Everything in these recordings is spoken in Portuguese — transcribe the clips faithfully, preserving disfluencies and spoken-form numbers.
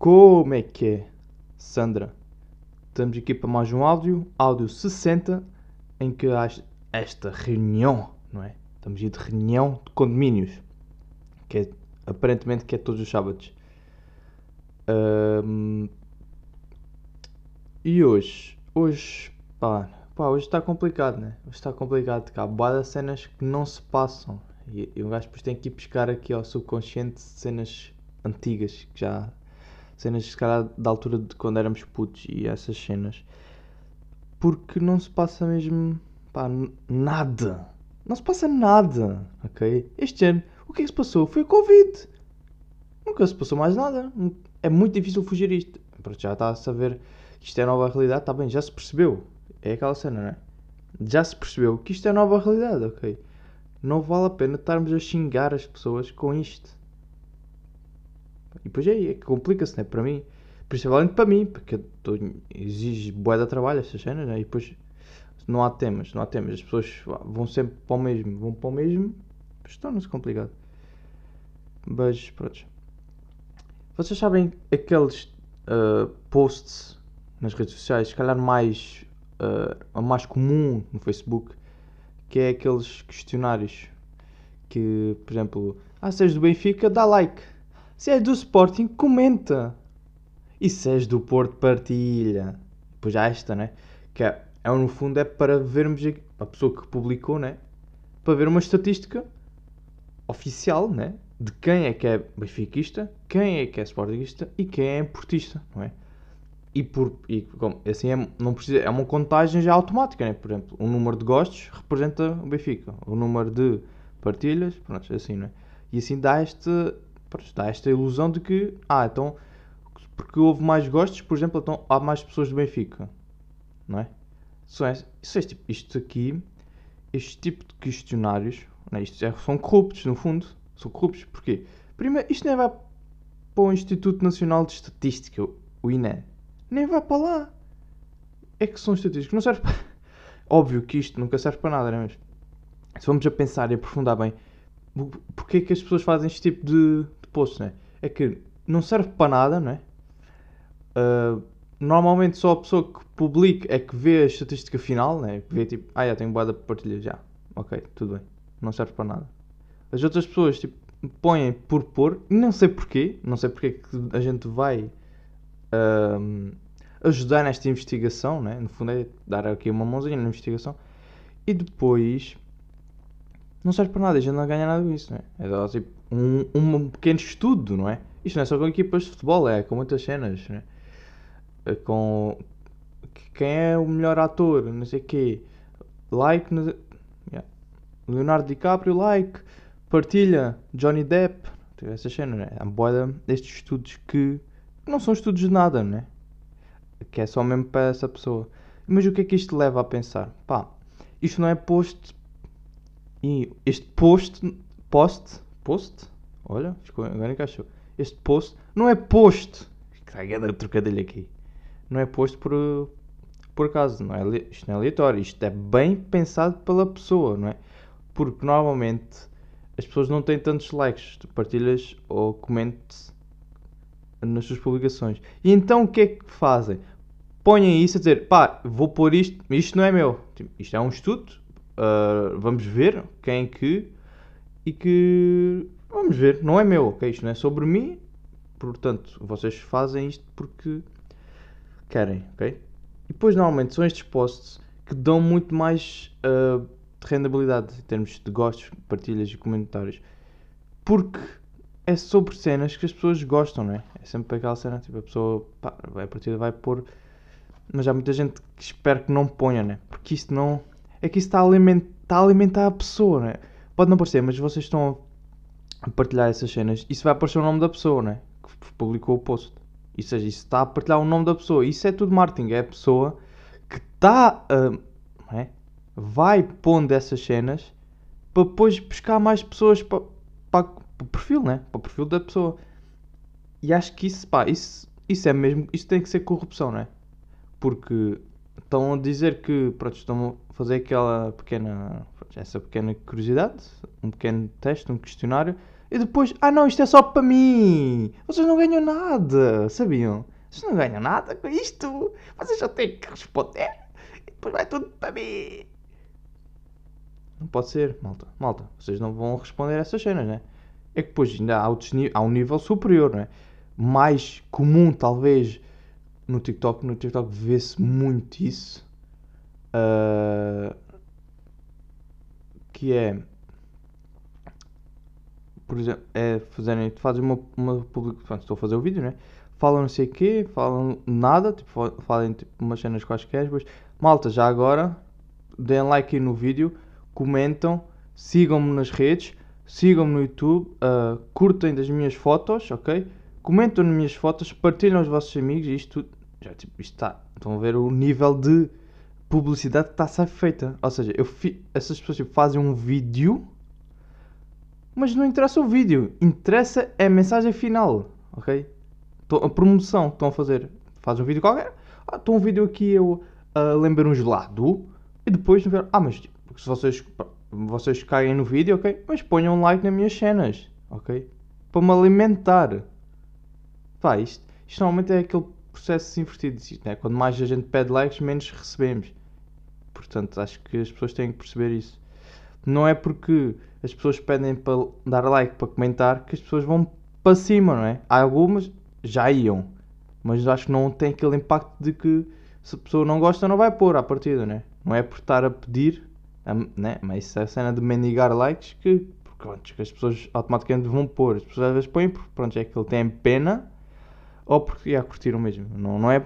Como é que é, Sandra? Estamos aqui para mais um áudio, áudio sessenta, em que há esta reunião, não é? Estamos aí de reunião de condomínios, que é, aparentemente que é todos os sábados. Um, e hoje, hoje, pá, pá, hoje está complicado, né? Hoje está complicado, cá há boas cenas que não se passam. E, e o gajo depois tem que ir pescar aqui ao subconsciente cenas antigas, que já... cenas se calhar da altura de quando éramos putos e essas cenas, porque não se passa mesmo, pá, nada, não se passa nada, ok? Este ano, o que é que se passou? Foi o Covid, nunca se passou mais nada, é muito difícil fugir isto, já está a saber que isto é nova realidade, está bem, já se percebeu, é aquela cena, não é? Já se percebeu que isto é nova realidade, ok? Não vale a pena estarmos a xingar as pessoas com isto. E depois é, é que complica-se, né? Para mim, principalmente para mim, porque eu tô, exige bué de trabalho essas cenas, né? E depois não há temas, não há temas, as pessoas vão sempre para o mesmo, vão para o mesmo, depois torna-se complicado. Mas pronto. Vocês sabem aqueles uh, posts nas redes sociais, se calhar mais, uh, mais comum no Facebook, que é aqueles questionários que, por exemplo, ah, se és do Benfica, dá like. Se és do Sporting, comenta. E se és do Porto, partilha. Pois há esta, né? Que é, é, no fundo é para vermos aqui, a pessoa que publicou, né? Para ver uma estatística oficial, né? De quem é que é benfiquista, quem é que é sportingista e quem é portista, não é? E, por, e como, assim é, não precisa, é uma contagem já automática, né? Por exemplo, o número de gostos representa o Benfica. O número de partilhas, pronto, assim, não é? E assim dá este... dá esta ilusão de que, ah, então, porque houve mais gostos, por exemplo, então há mais pessoas do Benfica, não é? Isso é, isso é tipo, isto aqui, este tipo de questionários, não é? Isto é, são corruptos, no fundo, são corruptos, porquê? Primeiro, isto nem vai para o Instituto Nacional de Estatística, o I N E, nem vai para lá, é que são estatísticos, não serve para... Óbvio que isto nunca serve para nada, não é? Mas se vamos a pensar e aprofundar bem, porque é que as pessoas fazem este tipo de... posto, né? É que não serve para nada, não é? Uh, normalmente só a pessoa que publica é que vê a estatística final, né? Que vê tipo, ah, já tenho boada para partilhar, já, ok, tudo bem, não serve para nada. As outras pessoas tipo, põem por pôr, e não sei porquê, não sei porque é que a gente vai uh, ajudar nesta investigação, né? No fundo é dar aqui uma mãozinha na investigação, e depois não serve para nada, a gente não ganha nada com isso, né? É só tipo Um, um pequeno estudo, não é? Isto não é só com equipas de futebol, é com muitas cenas, não é? É com quem é o melhor ator, não sei o quê, like, no... yeah. Leonardo DiCaprio, like, partilha, Johnny Depp, essas cenas, não é? A boia destes estudos que não são estudos de nada, não é? Que é só mesmo para essa pessoa. Mas o que é que isto leva a pensar? Pá, isto não é post, e este post, post, post? Olha, agora encaixou. Este post não é post. Está a trocadilho aqui. Não é post por, por acaso. Não é, isto não é aleatório. Isto é bem pensado pela pessoa, não é? Porque normalmente as pessoas não têm tantos likes, partilhas ou comentem nas suas publicações. E então o que é que fazem? Põem isso a dizer, pá, vou pôr isto, isto não é meu. Isto é um estudo. Uh, vamos ver quem é que... E que, vamos ver, não é meu, ok? Isto não é sobre mim, portanto, vocês fazem isto porque querem, ok? E depois, normalmente, são estes posts que dão muito mais uh, rendabilidade em termos de gostos, partilhas e comentários. Porque é sobre cenas que as pessoas gostam, não é? É sempre aquela cena, tipo, a pessoa, pá, vai a partir, vai pôr... Mas há muita gente que espero que não ponha, não é? Porque isto não... É que isto está a alimentar, está a alimentar a pessoa, não é? Pode não parecer, mas vocês estão a partilhar essas cenas, isso vai aparecer o nome da pessoa, né? Que publicou o post. Ou seja, isso está a partilhar o nome da pessoa. Isso é tudo marketing, é a pessoa que está a... É? Vai pondo essas cenas para depois pescar mais pessoas para, para, para o perfil, né? Para o perfil da pessoa. E acho que isso, pá, isso, isso é mesmo... Isso tem que ser corrupção, né? Porque estão a dizer que... Pronto, estão a fazer aquela pequena... essa pequena curiosidade, um pequeno teste, um questionário, E depois, ah não, isto é só para mim. Vocês não ganham nada, sabiam? Vocês não ganham nada com isto. Vocês só têm que responder. E depois vai tudo para mim. Não pode ser, malta. Malta, vocês não vão responder a essas cenas, né? É que depois ainda há, outros, há um nível superior, né? Mais comum, talvez, no TikTok. No TikTok vê-se muito isso. Uh, que é... Por exemplo, é fazerem, fazem uma, uma publicação, estou a fazer o vídeo, né? Falam não sei o quê, falam nada, tipo, falem tipo, umas cenas quaisquer, depois, malta, já agora, deem like aí no vídeo, comentam, sigam-me nas redes, sigam-me no YouTube, uh, curtem das minhas fotos, ok? Comentam nas minhas fotos, partilham aos vossos amigos, e isto, já tipo, isto está, estão a ver o nível de publicidade que está a ser feita, ou seja, eu fi, essas pessoas tipo, fazem um vídeo, mas não interessa o vídeo, interessa é a mensagem final, ok? A promoção que estão a fazer, fazem um vídeo qualquer, ah, estão um vídeo aqui eu a lembrar um gelado, e depois, ah, mas se vocês, vocês caem no vídeo, ok? Mas ponham um like nas minhas cenas, ok? Para me alimentar. Pá, isto, isto normalmente é aquele processo invertido, né? Quando mais a gente pede likes, menos recebemos. Portanto, acho que as pessoas têm que perceber isso. Não é porque as pessoas pedem para dar like, para comentar, que as pessoas vão para cima, não é? Há algumas já iam, mas acho que não tem aquele impacto de que se a pessoa não gosta, não vai pôr à partida, não é? Não é por estar a pedir, a, né? Mas isso é a cena de mendigar likes que, pronto, que as pessoas automaticamente vão pôr. As pessoas às vezes põem porque, pronto, é que ele tem pena ou porque já curtiram mesmo. Não, não é.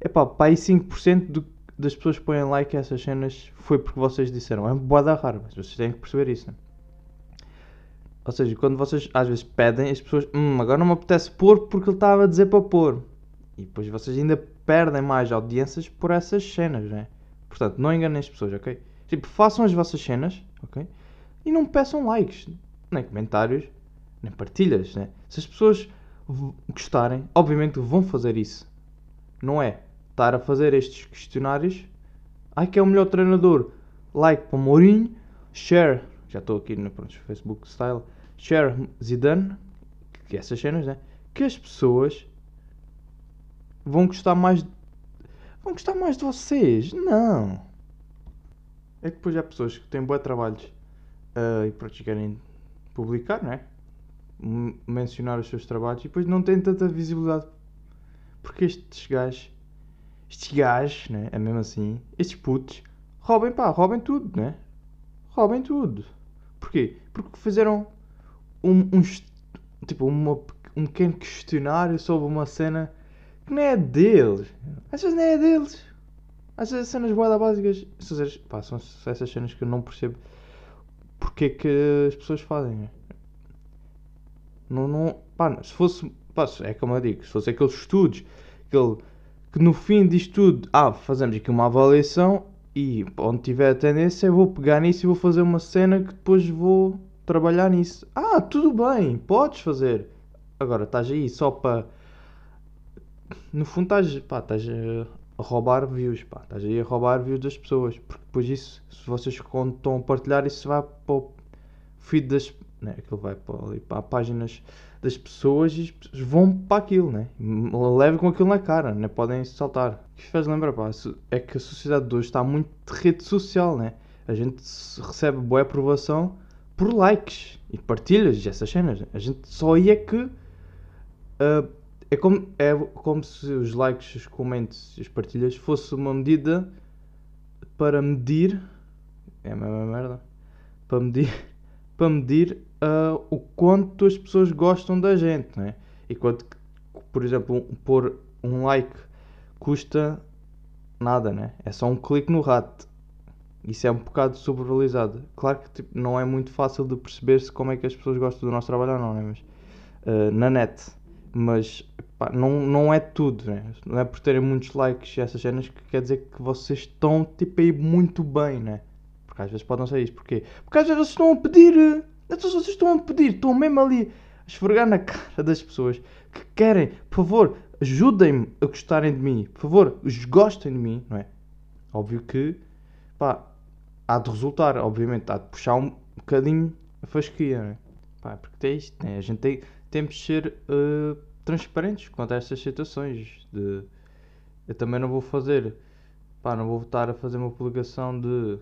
É pá, pá, aí cinco por cento do, das pessoas que põem like a essas cenas foi porque vocês disseram. É um boada raro, mas vocês têm que perceber isso, não é? Ou seja, quando vocês às vezes pedem, as pessoas... Hum, agora não me apetece pôr porque ele estava a dizer para pôr. E depois vocês ainda perdem mais audiências por essas cenas, né? Portanto, não enganem as pessoas, ok? Tipo, façam as vossas cenas, ok? E não peçam likes, nem comentários, nem partilhas, né? Se as pessoas gostarem, obviamente vão fazer isso. Não é estar a fazer estes questionários. Ai, que é o melhor treinador. Like para Mourinho. Share. Já estou aqui no pronto, Facebook Style. Share Zidane, que é essas cenas, né? Que as pessoas vão gostar mais de, vão gostar mais de vocês. Não é que depois há pessoas que têm bons trabalhos uh, e pronto, querem publicar, né? M mencionar os seus trabalhos e depois não têm tanta visibilidade porque estes gajos, estes gajos, né? É mesmo assim, estes putos roubem, pá, roubem tudo, né? Roubem tudo. Porquê? Porque fizeram um, um, tipo, uma, um pequeno questionário sobre uma cena que não é deles. Às vezes não é deles. Às vezes as cenas guarda básicas. Pá, são essas cenas que eu não percebo porque é que as pessoas fazem. Não, não, pá, se fosse, pá, é como eu digo, se fosse aqueles estudos aquele, que no fim disto tudo, ah, fazemos aqui uma avaliação e onde tiver a tendência eu vou pegar nisso e vou fazer uma cena que depois vou trabalhar nisso. Ah, tudo bem, podes fazer. Agora estás aí só para... No fundo estás, pá, estás a roubar views, pá. Estás aí a roubar views das pessoas. Porque depois isso, se vocês quando estão a partilhar, isso vai para o feed das... Não é, aquilo vai para, ali, para as páginas das pessoas e as pessoas vão para aquilo, né? Leve com aquilo na cara, né? Podem saltar. O que faz lembrar, pá, é que a sociedade de hoje está muito de rede social, né? A gente recebe boa aprovação por likes e partilhas e essas cenas, né? A gente só aí é que... Uh, é, como, é como se os likes, os comentários e as partilhas fosse uma medida para medir... É a mesma merda. Para medir... para medir uh, o quanto as pessoas gostam da gente, né? E quanto, por exemplo, um, pôr um like custa nada, né? É só um clique no rato. Isso é um bocado sobrevalorizado. Claro que tipo, não é muito fácil de perceber-se como é que as pessoas gostam do nosso trabalho ou não, né? Mas, uh, na net. Mas pá, não, não é tudo, né? Não é por terem muitos likes e essas cenas que quer dizer que vocês estão tipo, aí muito bem, né? Porque às vezes pode não ser isso. Porquê? Porque às vezes vocês estão a pedir. Às vezes vocês estão a pedir. Estão mesmo ali a esfregar na cara das pessoas que querem. Por favor, ajudem-me a gostarem de mim. Por favor, gostem de mim. Não é? Óbvio que, pá, há de resultar. Obviamente, há de puxar um bocadinho a fasquia, não é? Pá, porque é isto, né? A gente tem, temos de ser uh, transparentes quanto a estas situações. De, eu também não vou fazer, pá, não vou estar a fazer uma publicação de,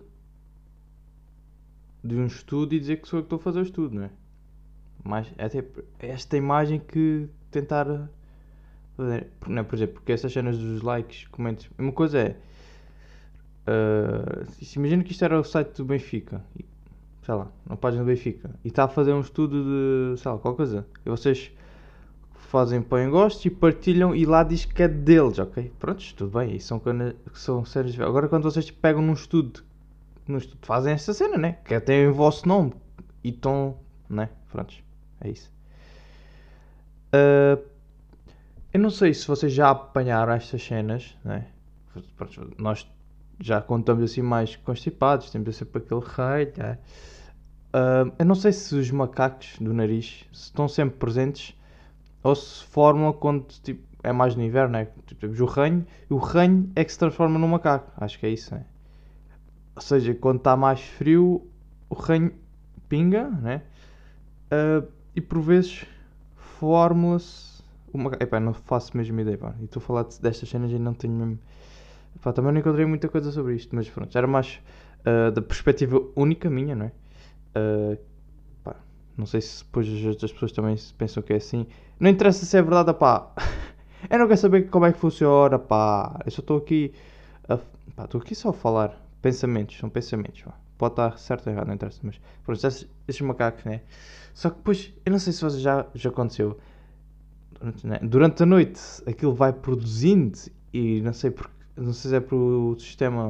de um estudo e dizer que sou eu que estou a fazer o estudo, não é? Mas até esta imagem que tentar fazer, não é? Por exemplo, porque essas cenas dos likes, comentários, uma coisa é, uh, se imagina que isto era o site do Benfica, sei lá, uma página do Benfica, e está a fazer um estudo de, sei lá, qualquer coisa, e vocês fazem, põem gostos e partilham, e lá diz que é deles, ok? Prontos, tudo bem, e são, são sérios. Agora, quando vocês pegam num estudo, num estudo fazem esta cena, né? Que tem o vosso nome, e estão, né? Prontos, é isso. Uh, eu não sei se vocês já apanharam estas cenas, né? Pronto, nós já contamos assim mais constipados, temos sempre aquele rei, né? Uh, eu não sei se os macacos do nariz estão sempre presentes ou se formam quando, tipo, é mais no inverno, né? Tipo, temos o ranho, e o ranho é que se transforma num macaco, acho que é isso, né? Ou seja, quando está mais frio, o ranho pinga, né? Uh, e por vezes fórmula-se uma... Epá, não faço mesmo ideia, pá. E estou a falar destas cenas e não tenho mesmo... Epá, também não encontrei muita coisa sobre isto, mas pronto, era mais uh, da perspectiva única minha, não é? Uh, pá, não sei se depois as outras pessoas também pensam que é assim. Não interessa se é verdade, pá. Eu não quero saber como é que funciona, pá. Eu só estou aqui... A... Pá, estou aqui só a falar. Pensamentos, são pensamentos, pá. Pode estar certo ou errado, não interessa, mas... Pronto, esses, esses macacos, né? Só que depois, eu não sei se vocês já, já aconteceu. Durante, né? Durante a noite, aquilo vai produzindo e não sei por, não sei se é para o sistema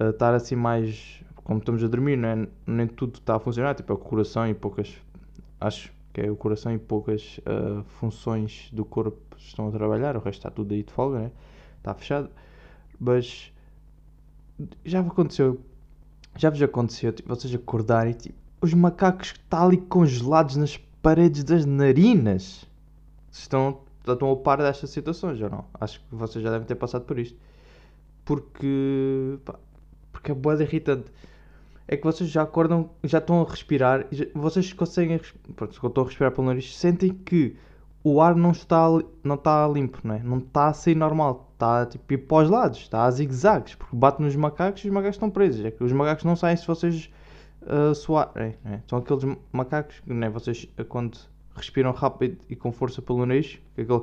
uh, estar assim mais... Como estamos a dormir, não é? Nem tudo está a funcionar. Tipo, é o coração e poucas... Acho que é o coração e poucas uh, funções do corpo estão a trabalhar. O resto está tudo aí de folga, né? Está fechado. Mas... Já aconteceu... Já vos aconteceu, tipo, vocês acordarem, tipo, os macacos que estão ali congelados nas paredes das narinas? Estão, estão ao par destas situações, ou não? Acho que vocês já devem ter passado por isto. Porque... Pá, porque é bué de irritante. É que vocês já acordam, já estão a respirar, e já, vocês conseguem... Pronto, quando estão a respirar pelo nariz, sentem que o ar não está, não está limpo, não é? Não está a sair normal. Está tipo para os lados, está a zigue-zagues, porque bate nos macacos e os macacos estão presos. É que os macacos não saem se vocês uh, suarem. É, é. São aqueles macacos que, né, vocês quando respiram rápido e com força pelo nariz, aquele...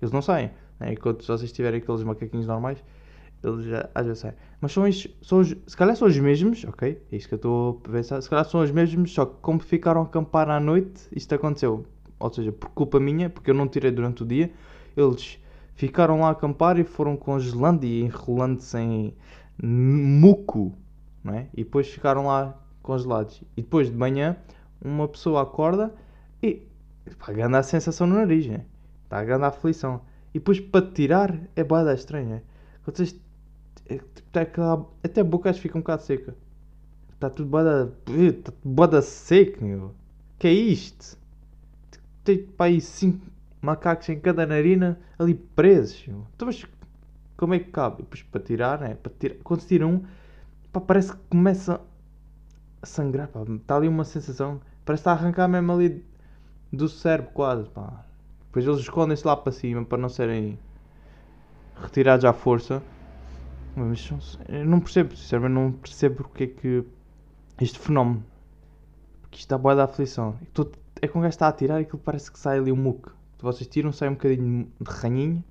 eles não saem. É, enquanto se vocês tiverem aqueles macaquinhos normais, eles já, já saem. Mas são, estes, são os, se calhar são os mesmos, ok? É isso que eu estou a pensar. Se calhar são os mesmos, só que como ficaram a acampar à noite, isto aconteceu. Ou seja, por culpa minha, porque eu não tirei durante o dia, eles... Ficaram lá a acampar e foram congelando e enrolando-se em muco, não é? E depois ficaram lá congelados. E depois de manhã, uma pessoa acorda e está ganhando a sensação no nariz, né? Está ganhando a aflição. E depois para tirar é bada estranha. Vocês, até a boca fica um bocado seca. Está tudo bada, está tudo bada seco, meu. Que é isto? Tem para aí cinco... macacos em cada narina ali presos. Então, mas como é que cabe? Pois para tirar, né? Para tirar. Quando se tira um, pá, parece que começa a sangrar. Pá. Está ali uma sensação. Parece que está a arrancar mesmo ali do cérebro quase. Pá. Depois eles escondem-se lá para cima para não serem retirados à força. Mas eu não percebo, sinceramente não percebo porque é que este fenómeno. Porque isto dá boa da aflição. É que um gajo está a tirar e aquilo parece que sai ali um muco. Vocês tiram, sai um bocadinho de ranhinho.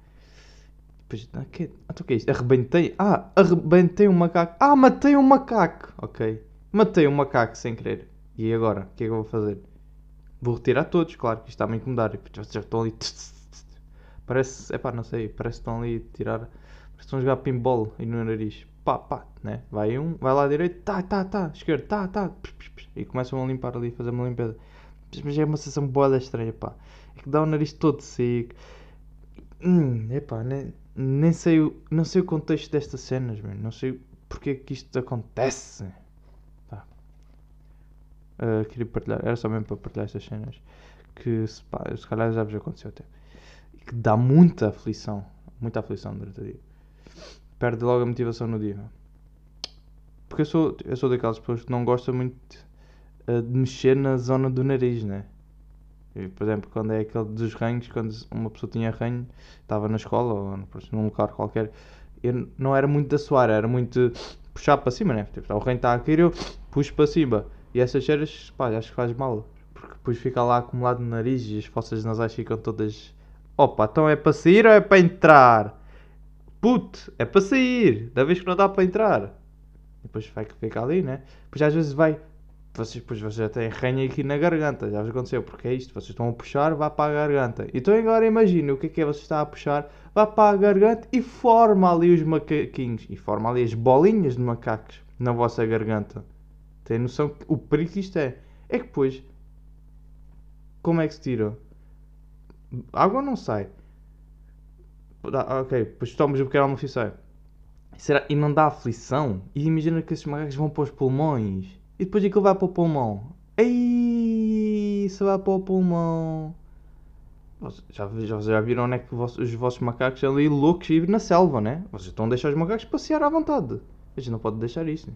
Depois, ah, que, ah, o que é isto? Arrebentei. Ah, arrebentei um macaco. Ah, matei um macaco. Ok. Matei um macaco sem querer. E agora? O que é que eu vou fazer? Vou retirar todos, claro que isto está-me a incomodar. E vocês já estão ali. Parece, epá, não sei. Parece que estão ali a tirar. Parece que estão a jogar pinball e no nariz. Pá, pá, né? Vai um, vai lá à direita. Tá, tá, tá. Esquerda, tá, tá. E começam a limpar ali, fazer uma limpeza. Mas é uma sensação boa da estranha, pá. É que dá o nariz todo seco. Hum, epá, nem, nem sei o, não sei o contexto destas cenas, mano. Não sei porque é que isto acontece. Tá. Uh, queria partilhar, era só mesmo para partilhar estas cenas. Que se, pá, se calhar já vos aconteceu até. E que dá muita aflição. Muita aflição durante o dia. Perde logo a motivação no dia. Porque eu sou, eu sou daquelas pessoas que não gostam muito uh, de mexer na zona do nariz, né? E, por exemplo, quando é aquele dos ranhos, quando uma pessoa tinha ranho, estava na escola ou num lugar qualquer, eu não era muito de suar, era muito puxar para cima, né? Tipo, o ranho está aqui, eu puxo para cima. E essas cheiras, pá, acho que faz mal, porque depois fica lá acumulado no nariz e as fossas nasais ficam todas... Opa, então é para sair ou é para entrar? Puto, é para sair, da vez que não dá para entrar. Depois vai que fica ali, né? Depois às vezes vai... Vocês, pois vocês já têm ranho aqui na garganta, já vos aconteceu, porque é isto, vocês estão a puxar, vai para a garganta. Então agora imagina o que é que é, você está a puxar, vai para a garganta e forma ali os macaquinhos, e forma ali as bolinhas de macacos na vossa garganta. Tem noção que o perigo que isto é? É que depois, como é que se tira? A água não sai. Ah, ok, depois tomamos um pequeno almoço e sai. Será? E não dá aflição? E imagina que esses macacos vão para os pulmões. E depois aquilo vai para o pulmão. Ei, isso vai para o pulmão. Já, já, já viram onde é que vos, os vossos macacos ali loucos e na selva, né? Vocês estão a deixar os macacos passear à vontade. A gente não pode deixar isso, né?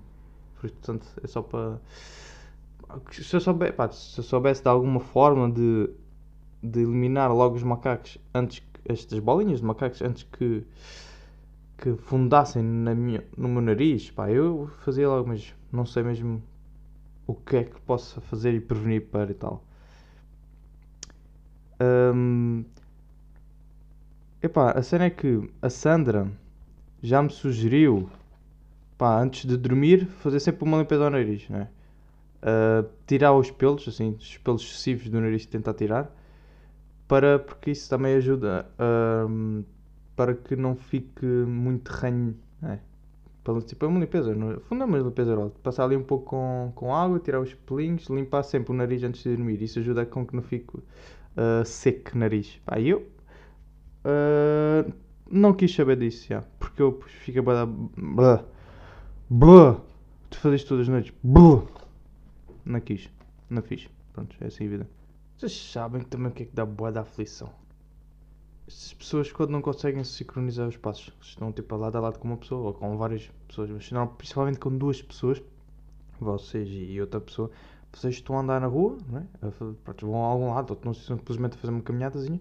Portanto, é só para... Se eu soubesse, pá, se eu soubesse de alguma forma de, de eliminar logo os macacos antes... Estas bolinhas de macacos antes que... Que fundassem na minha, no meu nariz, pá, eu fazia logo, mas não sei mesmo... O que é que posso fazer e prevenir para e tal. Hum, epá, a cena é que a Sandra já me sugeriu, pá, antes de dormir, fazer sempre uma limpeza ao nariz, né? Uh, tirar os pelos, assim, os pelos excessivos do nariz, tentar tirar, para, porque isso também ajuda uh, para que não fique muito ranho, né? Tipo, é uma limpeza, no fundo é uma limpeza oral. Passar ali um pouco com, com água, tirar os pelinhos, limpar sempre o nariz antes de dormir. Isso ajuda com que não fique uh, seco o nariz. Pá, eu uh, não quis saber disso, já, porque eu fico a badar... Blá, blá, tu fazes todas as noites, blá. Não quis, não fiz. Pronto, é assim a vida. Vocês sabem também o que é que dá boa da aflição. As pessoas quando não conseguem sincronizar os passos, estão tipo a lado a lado com uma pessoa ou com várias pessoas, mas não, principalmente com duas pessoas, vocês e outra pessoa, vocês estão a andar na rua, não é? Vão a algum lado, ou não, simplesmente a fazer uma caminhadazinha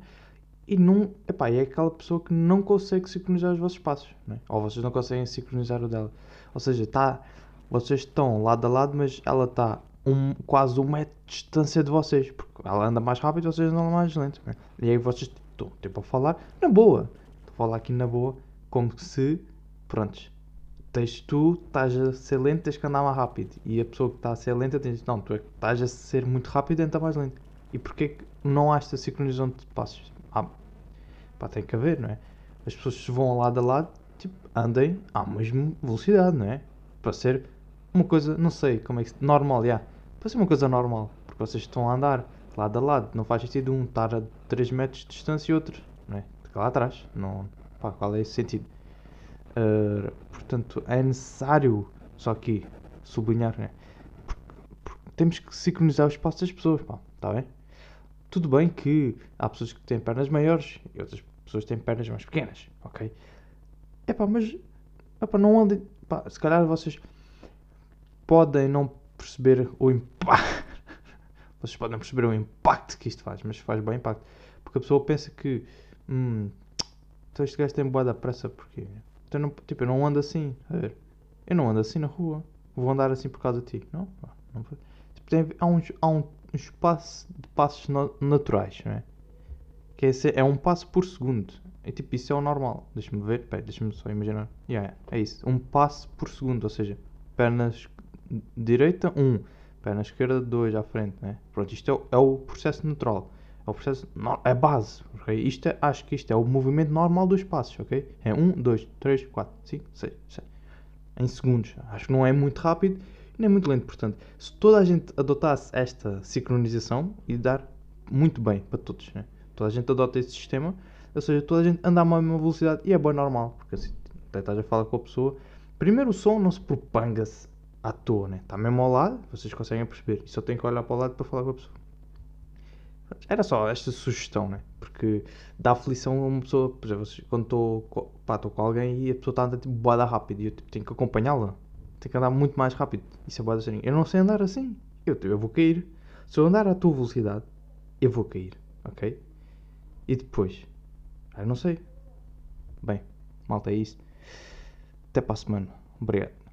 e não, epá, é aquela pessoa que não consegue sincronizar os vossos passos, não é? Ou vocês não conseguem sincronizar o dela, ou seja, tá, vocês estão lado a lado, mas ela está um, quase um metro de distância de vocês, porque ela anda mais rápido e vocês andam mais lento, não é? E aí vocês estou tipo a falar na boa, estou a falar aqui na boa, como se, prontos, tens tu, estás a ser lento, tens que andar mais rápido, e a pessoa que está a ser lenta tens, não, tu é que estás a ser muito rápido, então mais lento. E porquê que não há esta sincronização de passos? Ah, pá, tem que haver, não é? As pessoas se vão lado a lado, tipo, andem à mesma velocidade, não é? Para ser uma coisa, não sei como é que, normal, já, para ser uma coisa normal, porque vocês estão a andar lado a lado, não faz sentido um estar a três metros de distância e outro, não é? Lá atrás, não, pá, qual é esse sentido? Uh, portanto, é necessário, só aqui, sublinhar, né? Porque, porque temos que sincronizar o espaço das pessoas, pá, tá bem? Tudo bem que há pessoas que têm pernas maiores e outras pessoas têm pernas mais pequenas, ok? É pá, mas, epá, não andem, pá, se calhar vocês podem não perceber o impacto. Vocês podem perceber o impacto que isto faz, mas faz bem impacto. Porque a pessoa pensa que... Hum, então este gajo tem bué da pressa, porque... Então não, tipo, eu não ando assim, a ver. Eu não ando assim na rua. Vou andar assim por causa de ti. Não, não foi. Tipo, tem, há, um, há um espaço de passos no, naturais, não é? Que é, é um passo por segundo. É tipo, isso é o normal. Deixa-me ver, pera, deixa-me só imaginar. Yeah, é isso, um passo por segundo, ou seja, perna direita, um. Perna esquerda, dois à frente, né? Pronto, isto é o, é o processo natural. É o processo... É base, ok? Isto é, acho que isto é o movimento normal dos passos, ok? É um, dois, três, quatro, cinco, seis, sete. Em segundos. Acho que não é muito rápido nem muito lento, portanto. Se toda a gente adotasse esta sincronização, ia dar muito bem para todos, né? Toda a gente adota esse sistema. Ou seja, toda a gente anda à mesma velocidade e é bem normal. Porque assim, até estás a falar com a pessoa. Primeiro o som não se propanga-se à toa, né? Está mesmo ao lado, vocês conseguem perceber. E só tem que olhar para o lado para falar com a pessoa. Era só esta sugestão, né? Porque dá aflição a uma pessoa. Por exemplo, quando estou com alguém e a pessoa está andando tipo boada rápido e eu tipo, tenho que acompanhá-la. Tenho que andar muito mais rápido. Isso é boada. Eu não sei andar assim. eu, eu vou cair. Se eu andar à tua velocidade, eu vou cair, ok? E depois, eu não sei. Bem, malta, é isso. Até para a semana. Obrigado.